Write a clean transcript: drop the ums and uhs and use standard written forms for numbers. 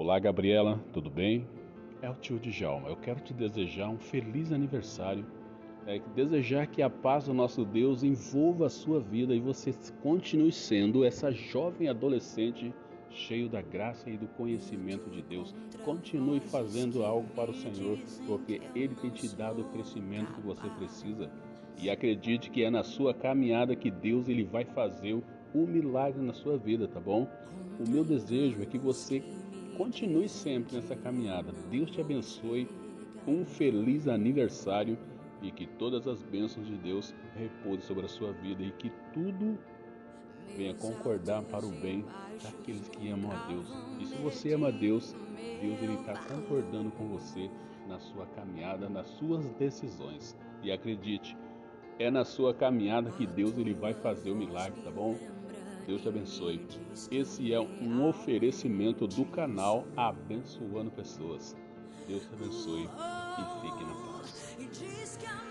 Olá, Gabriela, tudo bem? É o tio Djalma. Eu quero te desejar um feliz aniversário. Desejar que a paz do nosso Deus envolva a sua vida e você continue sendo essa jovem adolescente cheio da graça e do conhecimento de Deus. Continue fazendo algo para o Senhor, porque Ele tem te dado o crescimento que você precisa. E acredite que é na sua caminhada que Deus ele vai fazer o milagre na sua vida, tá bom? O meu desejo é que você continue sempre nessa caminhada. Deus te abençoe, um feliz aniversário e que todas as bênçãos de Deus repousem sobre a sua vida e que tudo venha concordar para o bem daqueles que amam a Deus. E se você ama a Deus, Deus ele está concordando com você na sua caminhada, nas suas decisões. E acredite, é na sua caminhada que Deus ele vai fazer o milagre, tá bom? Deus te abençoe. Esse é um oferecimento do canal Abençoando Pessoas. Deus te abençoe e fique na paz.